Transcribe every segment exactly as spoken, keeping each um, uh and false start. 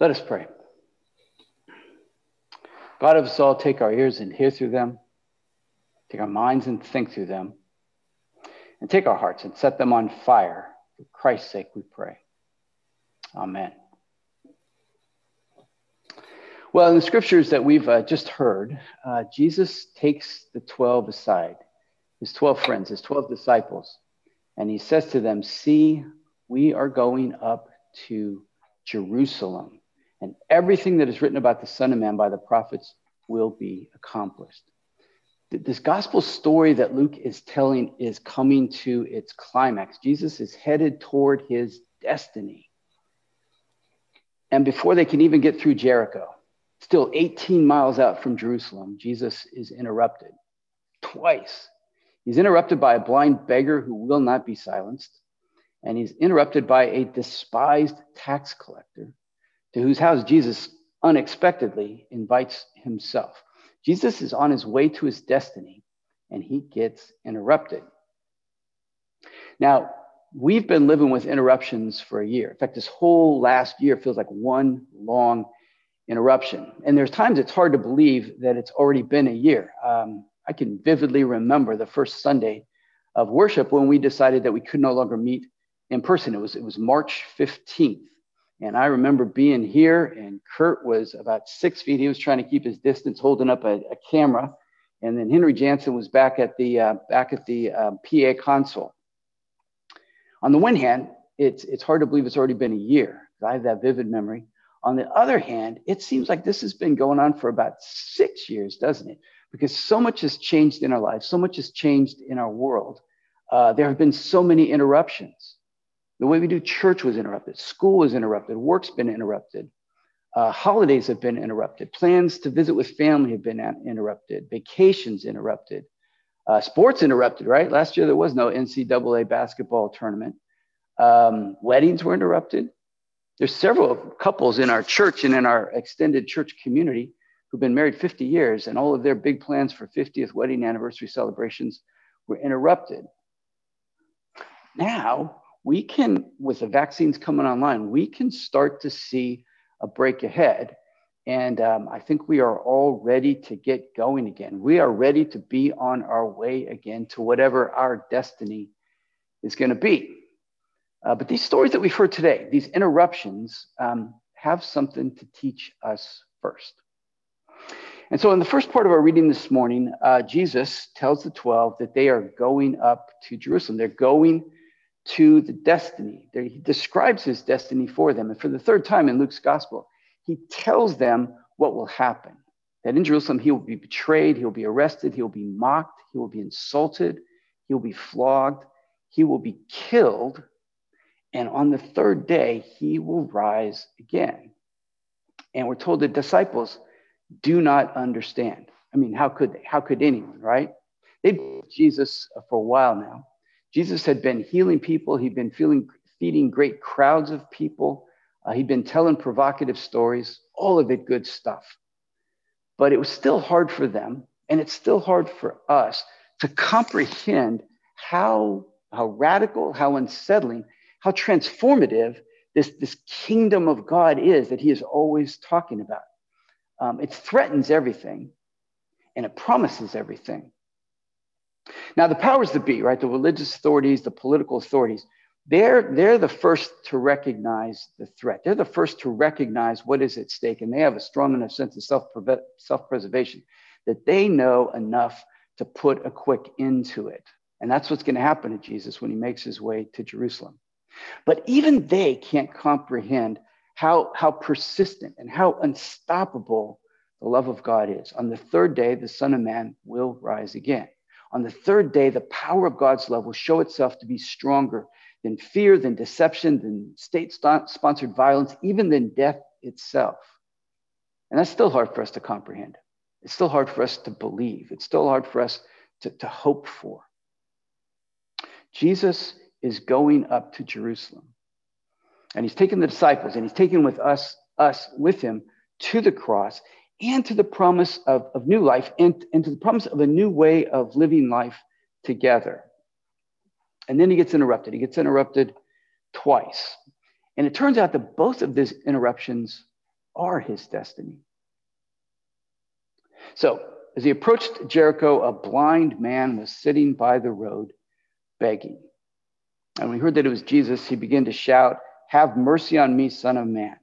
Let us pray. God of us all, take our ears and hear through them. Take our minds and think through them. And take our hearts and set them on fire. For Christ's sake, we pray. Amen. Well, in the scriptures that we've uh, just heard, uh, Jesus takes the twelve aside, his twelve friends, his twelve disciples, and he says to them, "See, we are going up to Jerusalem, and everything that is written about the Son of Man by the prophets will be accomplished." This gospel story that Luke is telling is coming to its climax. Jesus is headed toward his destiny. And before they can even get through Jericho, still eighteen miles out from Jerusalem, Jesus is interrupted twice. He's interrupted by a blind beggar who will not be silenced. And he's interrupted by a despised tax collector to whose house Jesus unexpectedly invites himself. Jesus is on his way to his destiny, and he gets interrupted. Now, we've been living with interruptions for a year. In fact, this whole last year feels like one long interruption. And there's times it's hard to believe that it's already been a year. Um, I can vividly remember the first Sunday of worship when we decided that we could no longer meet in person. It was, it was March fifteenth. And I remember being here, and Kurt was about six feet. He was trying to keep his distance, holding up a, a camera. And then Henry Jansen was back at the uh, back at the uh, P A console. On the one hand, it's it's hard to believe it's already been a year. I have that vivid memory. On the other hand, it seems like this has been going on for about six years, doesn't it? Because so much has changed in our lives. So much has changed in our world. Uh, there have been so many interruptions. The way we do church was interrupted. School was interrupted. Work's been interrupted. Uh, holidays have been interrupted. Plans to visit with family have been interrupted. Vacations interrupted. Uh, sports interrupted, right? Last year, there was no N C double A basketball tournament. Um, weddings were interrupted. There's several couples in our church and in our extended church community who've been married fifty years, and all of their big plans for fiftieth wedding anniversary celebrations were interrupted. Now, we can, with the vaccines coming online, we can start to see a break ahead. And um, I think we are all ready to get going again. We are ready to be on our way again to whatever our destiny is going to be. Uh, but these stories that we've heard today, these interruptions, um, have something to teach us first. And so in the first part of our reading this morning, uh, Jesus tells the twelve that they are going up to Jerusalem. They're going to the destiny. There, he describes his destiny for them. And for the third time in Luke's gospel, he tells them what will happen. That in Jerusalem, he will be betrayed, he'll be arrested, he'll be mocked, he will be insulted, he'll be flogged, he will be killed, and on the third day, he will rise again. And we're told the disciples do not understand. I mean, how could they? How could anyone, right? They've been with Jesus for a while now. Jesus had been healing people. He'd been feeling, feeding great crowds of people. Uh, he'd been telling provocative stories, all of it good stuff. But it was still hard for them, and it's still hard for us to comprehend how, how radical, how unsettling, how transformative this, this kingdom of God is that he is always talking about. Um, it threatens everything, and it promises everything. Now, the powers that be, right, the religious authorities, the political authorities, they're, they're the first to recognize the threat. They're the first to recognize what is at stake, and they have a strong enough sense of self self-preservation that they know enough to put a quick end to it. And that's what's going to happen to Jesus when he makes his way to Jerusalem. But even they can't comprehend how, how persistent and how unstoppable the love of God is. On the third day, the Son of Man will rise again. On the third day, the power of God's love will show itself to be stronger than fear, than deception, than state-sponsored violence, even than death itself. And that's still hard for us to comprehend. It's still hard for us to believe. It's still hard for us to, to hope for. Jesus is going up to Jerusalem. And he's taken the disciples, and he's taken with us, us with him to the cross, and to the promise of, of new life, and, and to the promise of a new way of living life together. And then he gets interrupted. He gets interrupted twice. And it turns out that both of these interruptions are his destiny. So as he approached Jericho, a blind man was sitting by the road begging. And when he heard that it was Jesus, he began to shout, "Have mercy on me, Son of Man."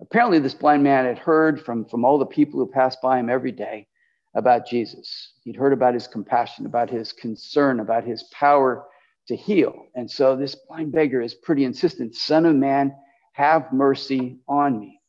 Apparently, this blind man had heard from, from all the people who passed by him every day about Jesus. He'd heard about his compassion, about his concern, about his power to heal. And so this blind beggar is pretty insistent, "Son of Man, have mercy on me."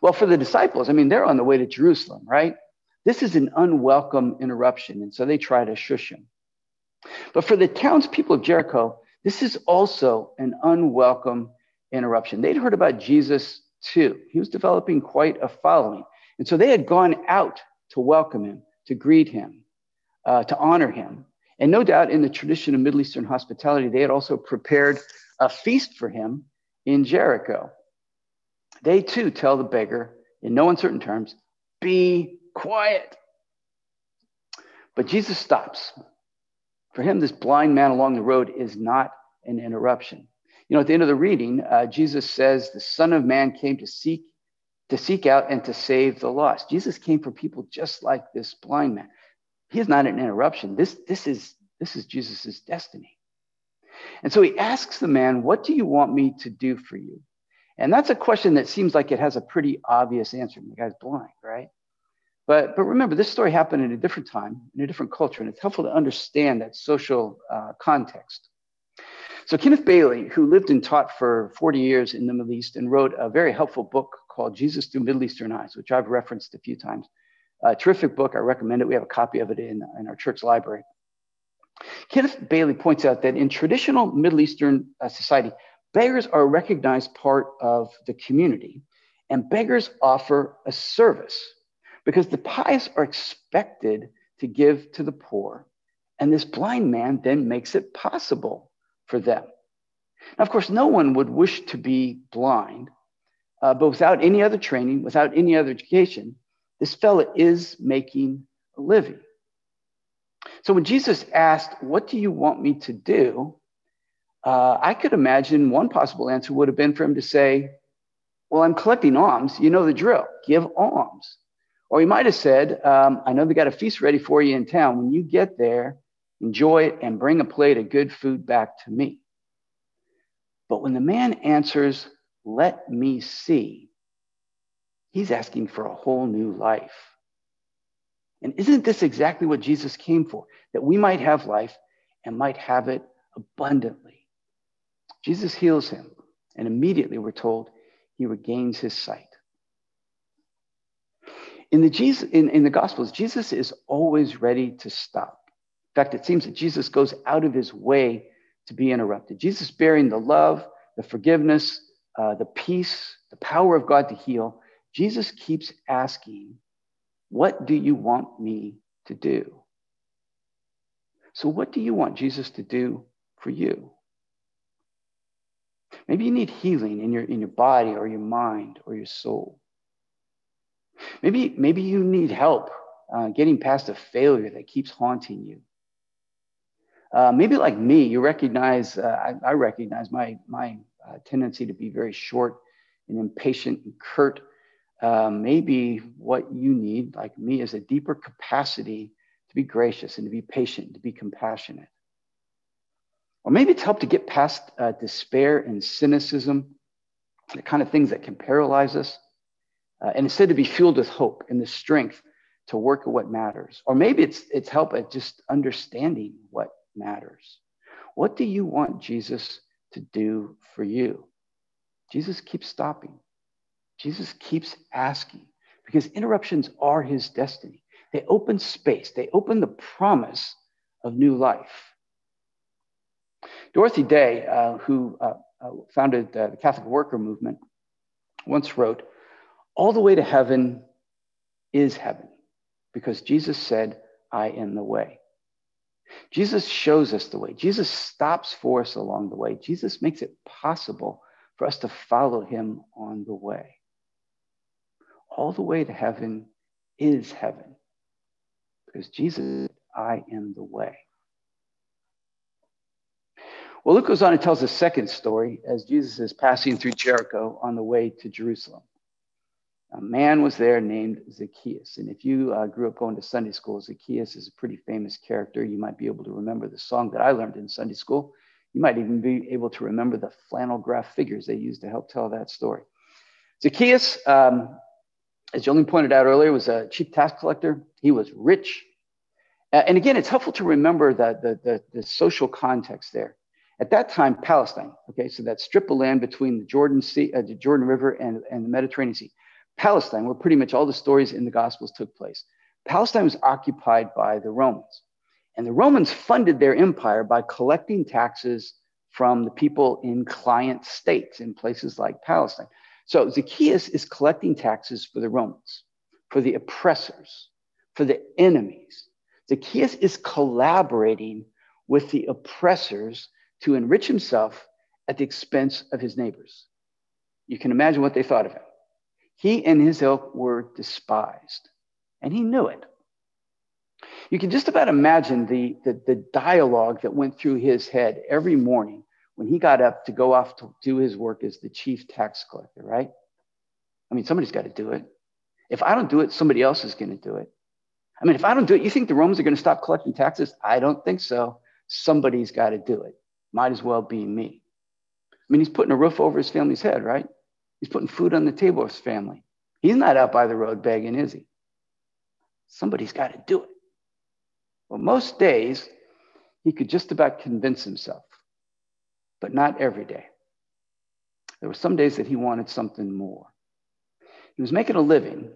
Well, for the disciples, I mean, they're on the way to Jerusalem, right? This is an unwelcome interruption, and so they try to shush him. But for the townspeople of Jericho, this is also an unwelcome interruption. They'd heard about Jesus too. He was developing quite a following. And so they had gone out to welcome him, to greet him, uh, to honor him. And no doubt in the tradition of Middle Eastern hospitality, they had also prepared a feast for him in Jericho. They too tell the beggar in no uncertain terms, "Be quiet." But Jesus stops. For him, this blind man along the road is not an interruption. You know, at the end of the reading, uh, Jesus says, "The Son of Man came to seek, to seek out and to save the lost." Jesus came for people just like this blind man. He is not an interruption. This, this is, this is Jesus's destiny. And so he asks the man, "What do you want me to do for you?" And that's a question that seems like it has a pretty obvious answer. The guy's blind, right? But, but remember, this story happened in a different time, in a different culture, and it's helpful to understand that social uh, context. So Kenneth Bailey, who lived and taught for forty years in the Middle East and wrote a very helpful book called Jesus Through Middle Eastern Eyes, which I've referenced a few times. A terrific book. I recommend it. We have a copy of it in, in our church library. Kenneth Bailey points out that in traditional Middle Eastern uh, society, beggars are a recognized part of the community, and beggars offer a service, because the pious are expected to give to the poor, and this blind man then makes it possible for them. Now, of course, no one would wish to be blind, uh, but without any other training, without any other education, this fella is making a living. So when Jesus asked, "What do you want me to do?" Uh, I could imagine one possible answer would have been for him to say, "Well, I'm collecting alms. You know the drill. Give alms." Or he might have said, um, "I know they got a feast ready for you in town. When you get there, enjoy it and bring a plate of good food back to me." But when the man answers, "Let me see," he's asking for a whole new life. And isn't this exactly what Jesus came for? That we might have life and might have it abundantly. Jesus heals him, and immediately we're told he regains his sight. In the, Jesus, in, in the Gospels, Jesus is always ready to stop. In fact, it seems that Jesus goes out of his way to be interrupted. Jesus bearing the love, the forgiveness, uh, the peace, the power of God to heal. Jesus keeps asking, "What do you want me to do?" So what do you want Jesus to do for you? Maybe you need healing in your, in your body or your mind or your soul. Maybe, maybe you need help uh, getting past a failure that keeps haunting you. Uh, maybe like me, you recognize, uh, I, I recognize my, my uh, tendency to be very short and impatient and curt. Uh, maybe what you need, like me, is a deeper capacity to be gracious and to be patient, to be compassionate. Or maybe it's help to get past uh, despair and cynicism, the kind of things that can paralyze us. Uh, and instead to be fueled with hope and the strength to work at what matters. Or maybe it's, it's help at just understanding what matters. What do you want Jesus to do for you? Jesus keeps stopping. Jesus keeps asking, because interruptions are his destiny. They open space. They open the promise of new life. Dorothy Day, uh, who uh, founded uh, the Catholic Worker Movement, once wrote, "All the way to heaven is heaven, because Jesus said, 'I am the way.'" Jesus shows us the way. Jesus stops for us along the way. Jesus makes it possible for us to follow him on the way. All the way to heaven is heaven, because Jesus said, "I am the way." Well, Luke goes on and tells a second story as Jesus is passing through Jericho on the way to Jerusalem. a man was there named Zacchaeus. And if you uh, grew up going to Sunday school, Zacchaeus is a pretty famous character. You might be able to remember the song that I learned in Sunday school. You might even be able to remember the flannel graph figures they used to help tell that story. Zacchaeus, um, as Jolene pointed out earlier, was a chief tax collector. He was rich. Uh, and again, it's helpful to remember the, the, the, the social context there. At that time, Palestine, okay, so that strip of land between the Jordan Sea, uh, the Jordan River and, and the Mediterranean Sea. Palestine, where pretty much all the stories in the Gospels took place. Palestine was occupied by the Romans. And the Romans funded their empire by collecting taxes from the people in client states in places like Palestine. So Zacchaeus is collecting taxes for the Romans, for the oppressors, for the enemies. Zacchaeus is collaborating with the oppressors to enrich himself at the expense of his neighbors. You can imagine what they thought of him. He and his ilk were despised, and he knew it. You can just about imagine the, the, the dialogue that went through his head every morning when he got up to go off to do his work as the chief tax collector, right? I mean, somebody's got to do it. If I don't do it, somebody else is going to do it. I mean, if I don't do it, you think the Romans are going to stop collecting taxes? I don't think so. Somebody's got to do it. Might as well be me. I mean, he's putting a roof over his family's head, right? He's putting food on the table of his family. He's not out by the road begging, is he? Somebody's got to do it. Well, most days, he could just about convince himself, but not every day. There were some days that he wanted something more. He was making a living.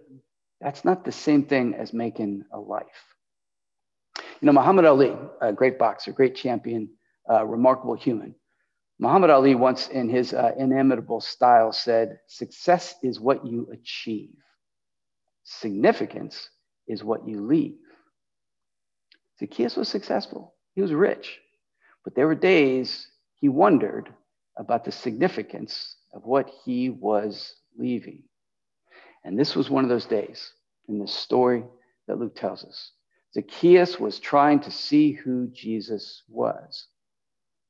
That's not the same thing as making a life. You know, Muhammad Ali, a great boxer, great champion, uh, remarkable human. Muhammad Ali once in his uh, inimitable style said, success is what you achieve. Significance is what you leave. Zacchaeus was successful. He was rich. But there were days he wondered about the significance of what he was leaving. And this was one of those days in this story that Luke tells us. Zacchaeus was trying to see who Jesus was.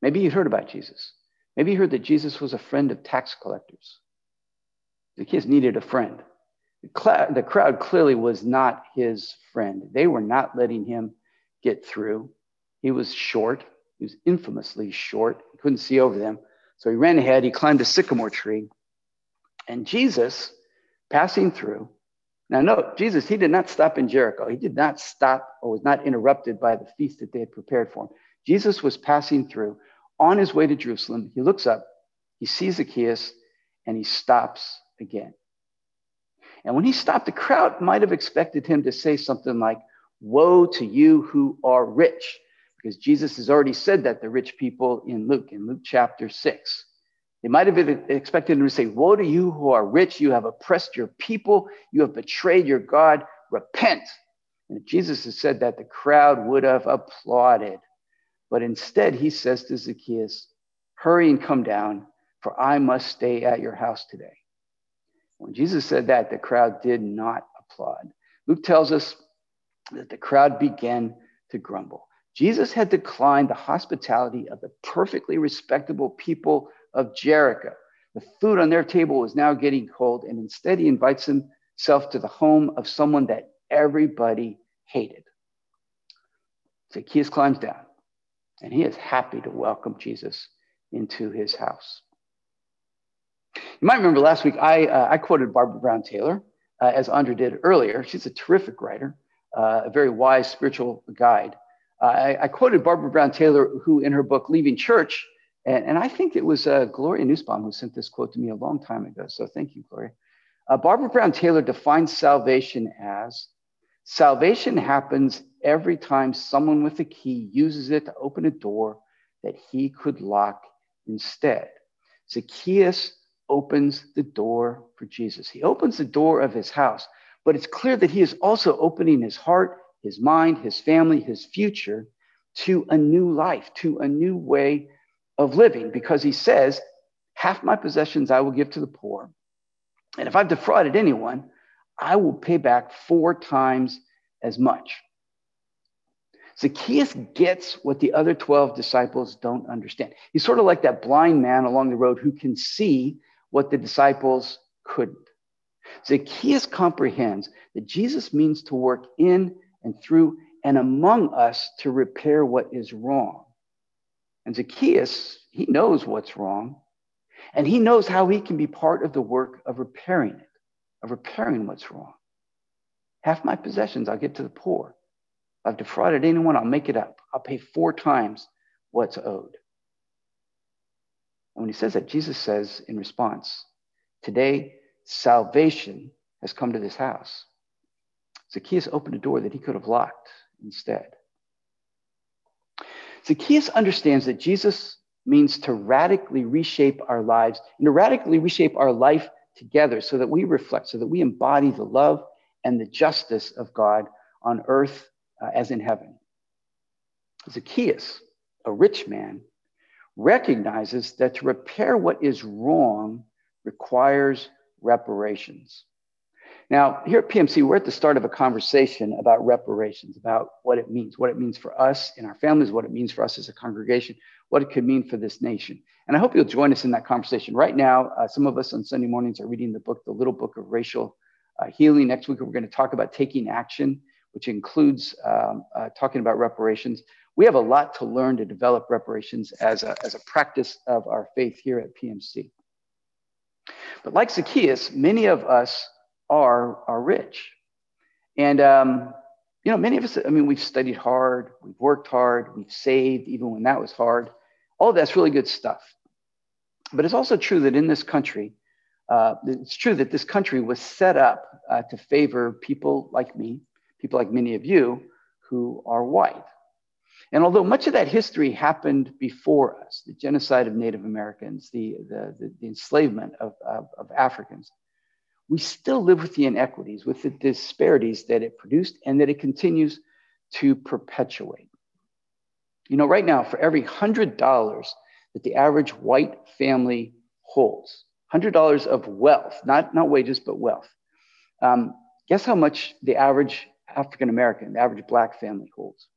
Maybe you heard about Jesus. Maybe you heard that Jesus was a friend of tax collectors. Zacchaeus needed a friend. The, cl- the crowd clearly was not his friend. They were not letting him get through. He was short. He was infamously short. He couldn't see over them. So he ran ahead. He climbed a sycamore tree. And Jesus, passing through. Now note, Jesus, he did not stop in Jericho. He did not stop or was not interrupted by the feast that they had prepared for him. Jesus was passing through. On his way to Jerusalem, he looks up, he sees Zacchaeus, and he stops again. And when he stopped, the crowd might have expected him to say something like, woe to you who are rich, because Jesus has already said that to rich people in Luke, in Luke chapter six. They might have expected him to say, woe to you who are rich, you have oppressed your people, you have betrayed your God, repent. And if Jesus had said that, the crowd would have applauded. But instead, he says to Zacchaeus, hurry and come down, for I must stay at your house today. When Jesus said that, the crowd did not applaud. Luke tells us that the crowd began to grumble. Jesus had declined the hospitality of the perfectly respectable people of Jericho. The food on their table was now getting cold, and instead he invites himself to the home of someone that everybody hated. Zacchaeus climbs down, and he is happy to welcome Jesus into his house. You might remember last week, I, uh, I quoted Barbara Brown Taylor, uh, as Andra did earlier. She's a terrific writer, uh, a very wise spiritual guide. Uh, I, I quoted Barbara Brown Taylor, who in her book, Leaving Church, and, and I think it was uh, Gloria Nussbaum who sent this quote to me a long time ago. So thank you, Gloria. Uh, Barbara Brown Taylor defines salvation as, salvation happens every time someone with a key uses it to open a door that he could lock instead. Zacchaeus opens the door for Jesus. He opens the door of his house, but it's clear that he is also opening his heart, his mind, his family, his future to a new life, to a new way of living, because he says, half my possessions I will give to the poor. And if I've defrauded anyone, I will pay back four times as much. Zacchaeus gets what the other twelve disciples don't understand. He's sort of like that blind man along the road who can see what the disciples couldn't. Zacchaeus comprehends that Jesus means to work in and through and among us to repair what is wrong. And Zacchaeus, he knows what's wrong, and he knows how he can be part of the work of repairing it, of repairing what's wrong. Half my possessions I'll give to the poor. If I've defrauded anyone, I'll make it up. I'll pay four times what's owed. And when he says that, Jesus says in response, today, salvation has come to this house. Zacchaeus opened a door that he could have locked instead. Zacchaeus understands that Jesus means to radically reshape our lives and to radically reshape our life together so that we reflect, so that we embody the love and the justice of God on earth uh, as in heaven. Zacchaeus, a rich man, recognizes that to repair what is wrong requires reparations. Now, here at P M C, we're at the start of a conversation about reparations, about what it means, what it means for us and our families, what it means for us as a congregation, what it could mean for this nation. And I hope you'll join us in that conversation. Right now, uh, some of us on Sunday mornings are reading the book, The Little Book of Racial uh, Healing. Next week, we're going to talk about taking action, which includes um, uh, talking about reparations. We have a lot to learn to develop reparations as a, as a practice of our faith here at P M C. But like Zacchaeus, many of us are, are rich. And, um, you know, many of us, I mean, we've studied hard, we've worked hard, we've saved, even when that was hard. All that's really good stuff. But it's also true that in this country, uh, it's true that this country was set up uh, to favor people like me, people like many of you who are white. And although much of that history happened before us, the genocide of Native Americans, the, the, the, the enslavement of, of, of Africans, we still live with the inequities, with the disparities that it produced and that it continues to perpetuate. You know, right now, for every one hundred dollars that the average white family holds, one hundred dollars of wealth, not, not wages, but wealth, um, guess how much the average African American, the average Black family holds?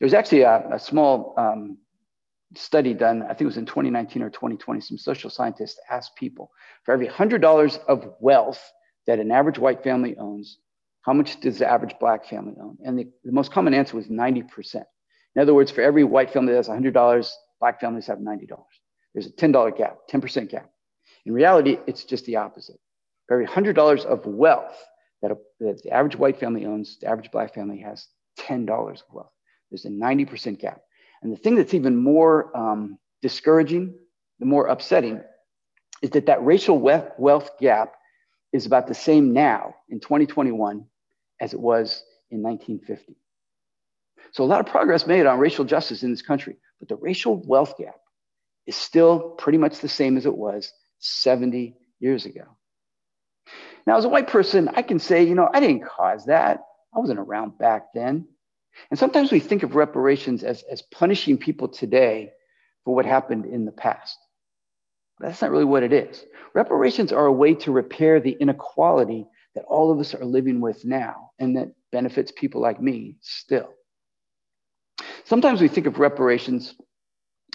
There's actually a, a small um, study done, I think it was in twenty nineteen or twenty twenty, some social scientists asked people, for every one hundred dollars of wealth that an average white family owns, how much does the average Black family own? And the, the most common answer was ninety percent. In other words, for every white family that has one hundred dollars, Black families have ninety dollars. There's a ten dollar gap, ten percent gap. In reality, it's just the opposite. For every one hundred dollars of wealth that, a, that the average white family owns, the average Black family has ten dollars of wealth. There's a ninety percent gap. And the thing that's even more um, discouraging, the more upsetting, is that that racial wealth, wealth gap is about the same now in twenty twenty-one as it was in nineteen fifty. So a lot of progress made on racial justice in this country, but the racial wealth gap is still pretty much the same as it was seventy years ago. Now, as a white person, I can say, you know, I didn't cause that. I wasn't around back then. And sometimes we think of reparations as, as punishing people today for what happened in the past. But that's not really what it is. Reparations are a way to repair the inequality that all of us are living with now and that benefits people like me still. Sometimes we think of reparations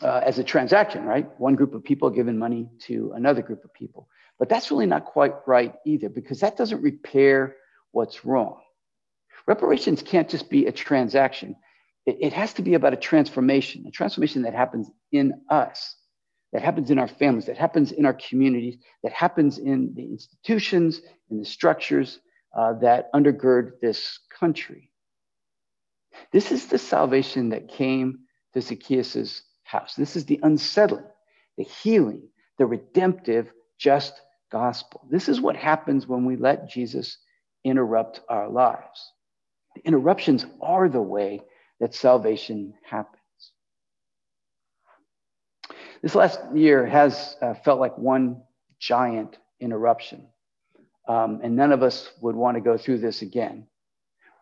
uh, as a transaction, right? One group of people giving money to another group of people. But that's really not quite right either, because that doesn't repair what's wrong. Reparations can't just be a transaction. It, it has to be about a transformation, a transformation that happens in us, that happens in our families, that happens in our communities, that happens in the institutions, in the structures uh, that undergird this country. This is the salvation that came to Zacchaeus' house. This is the unsettling, the healing, the redemptive, just gospel. This is what happens when we let Jesus interrupt our lives. The interruptions are the way that salvation happens. This last year has uh, felt like one giant interruption, um, and none of us would want to go through this again.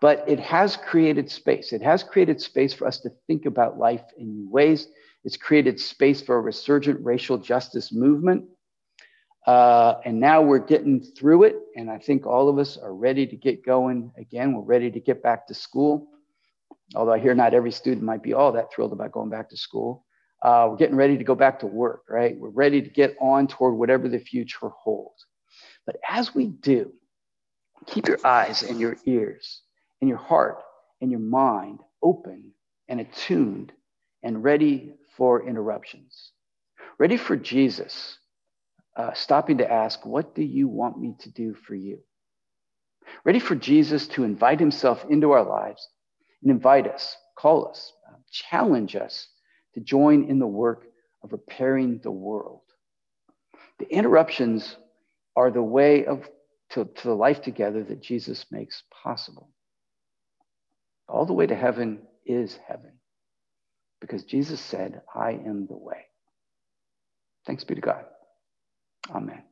But it has created space. It has created space for us to think about life in new ways. It's created space for a resurgent racial justice movement. Uh, and now we're getting through it. And I think all of us are ready to get going again. We're ready to get back to school. Although I hear not every student might be all that thrilled about going back to school. Uh, we're getting ready to go back to work, right? We're ready to get on toward whatever the future holds. But as we do, keep your eyes and your ears and your heart and your mind open and attuned and ready for interruptions. Ready for Jesus, uh, stopping to ask, what do you want me to do for you? Ready for Jesus to invite himself into our lives and invite us, call us, uh, challenge us to join in the work of repairing the world. The interruptions are the way of to, to the life together that Jesus makes possible. All the way to heaven is heaven, because Jesus said, I am the way. Thanks be to God. Amen.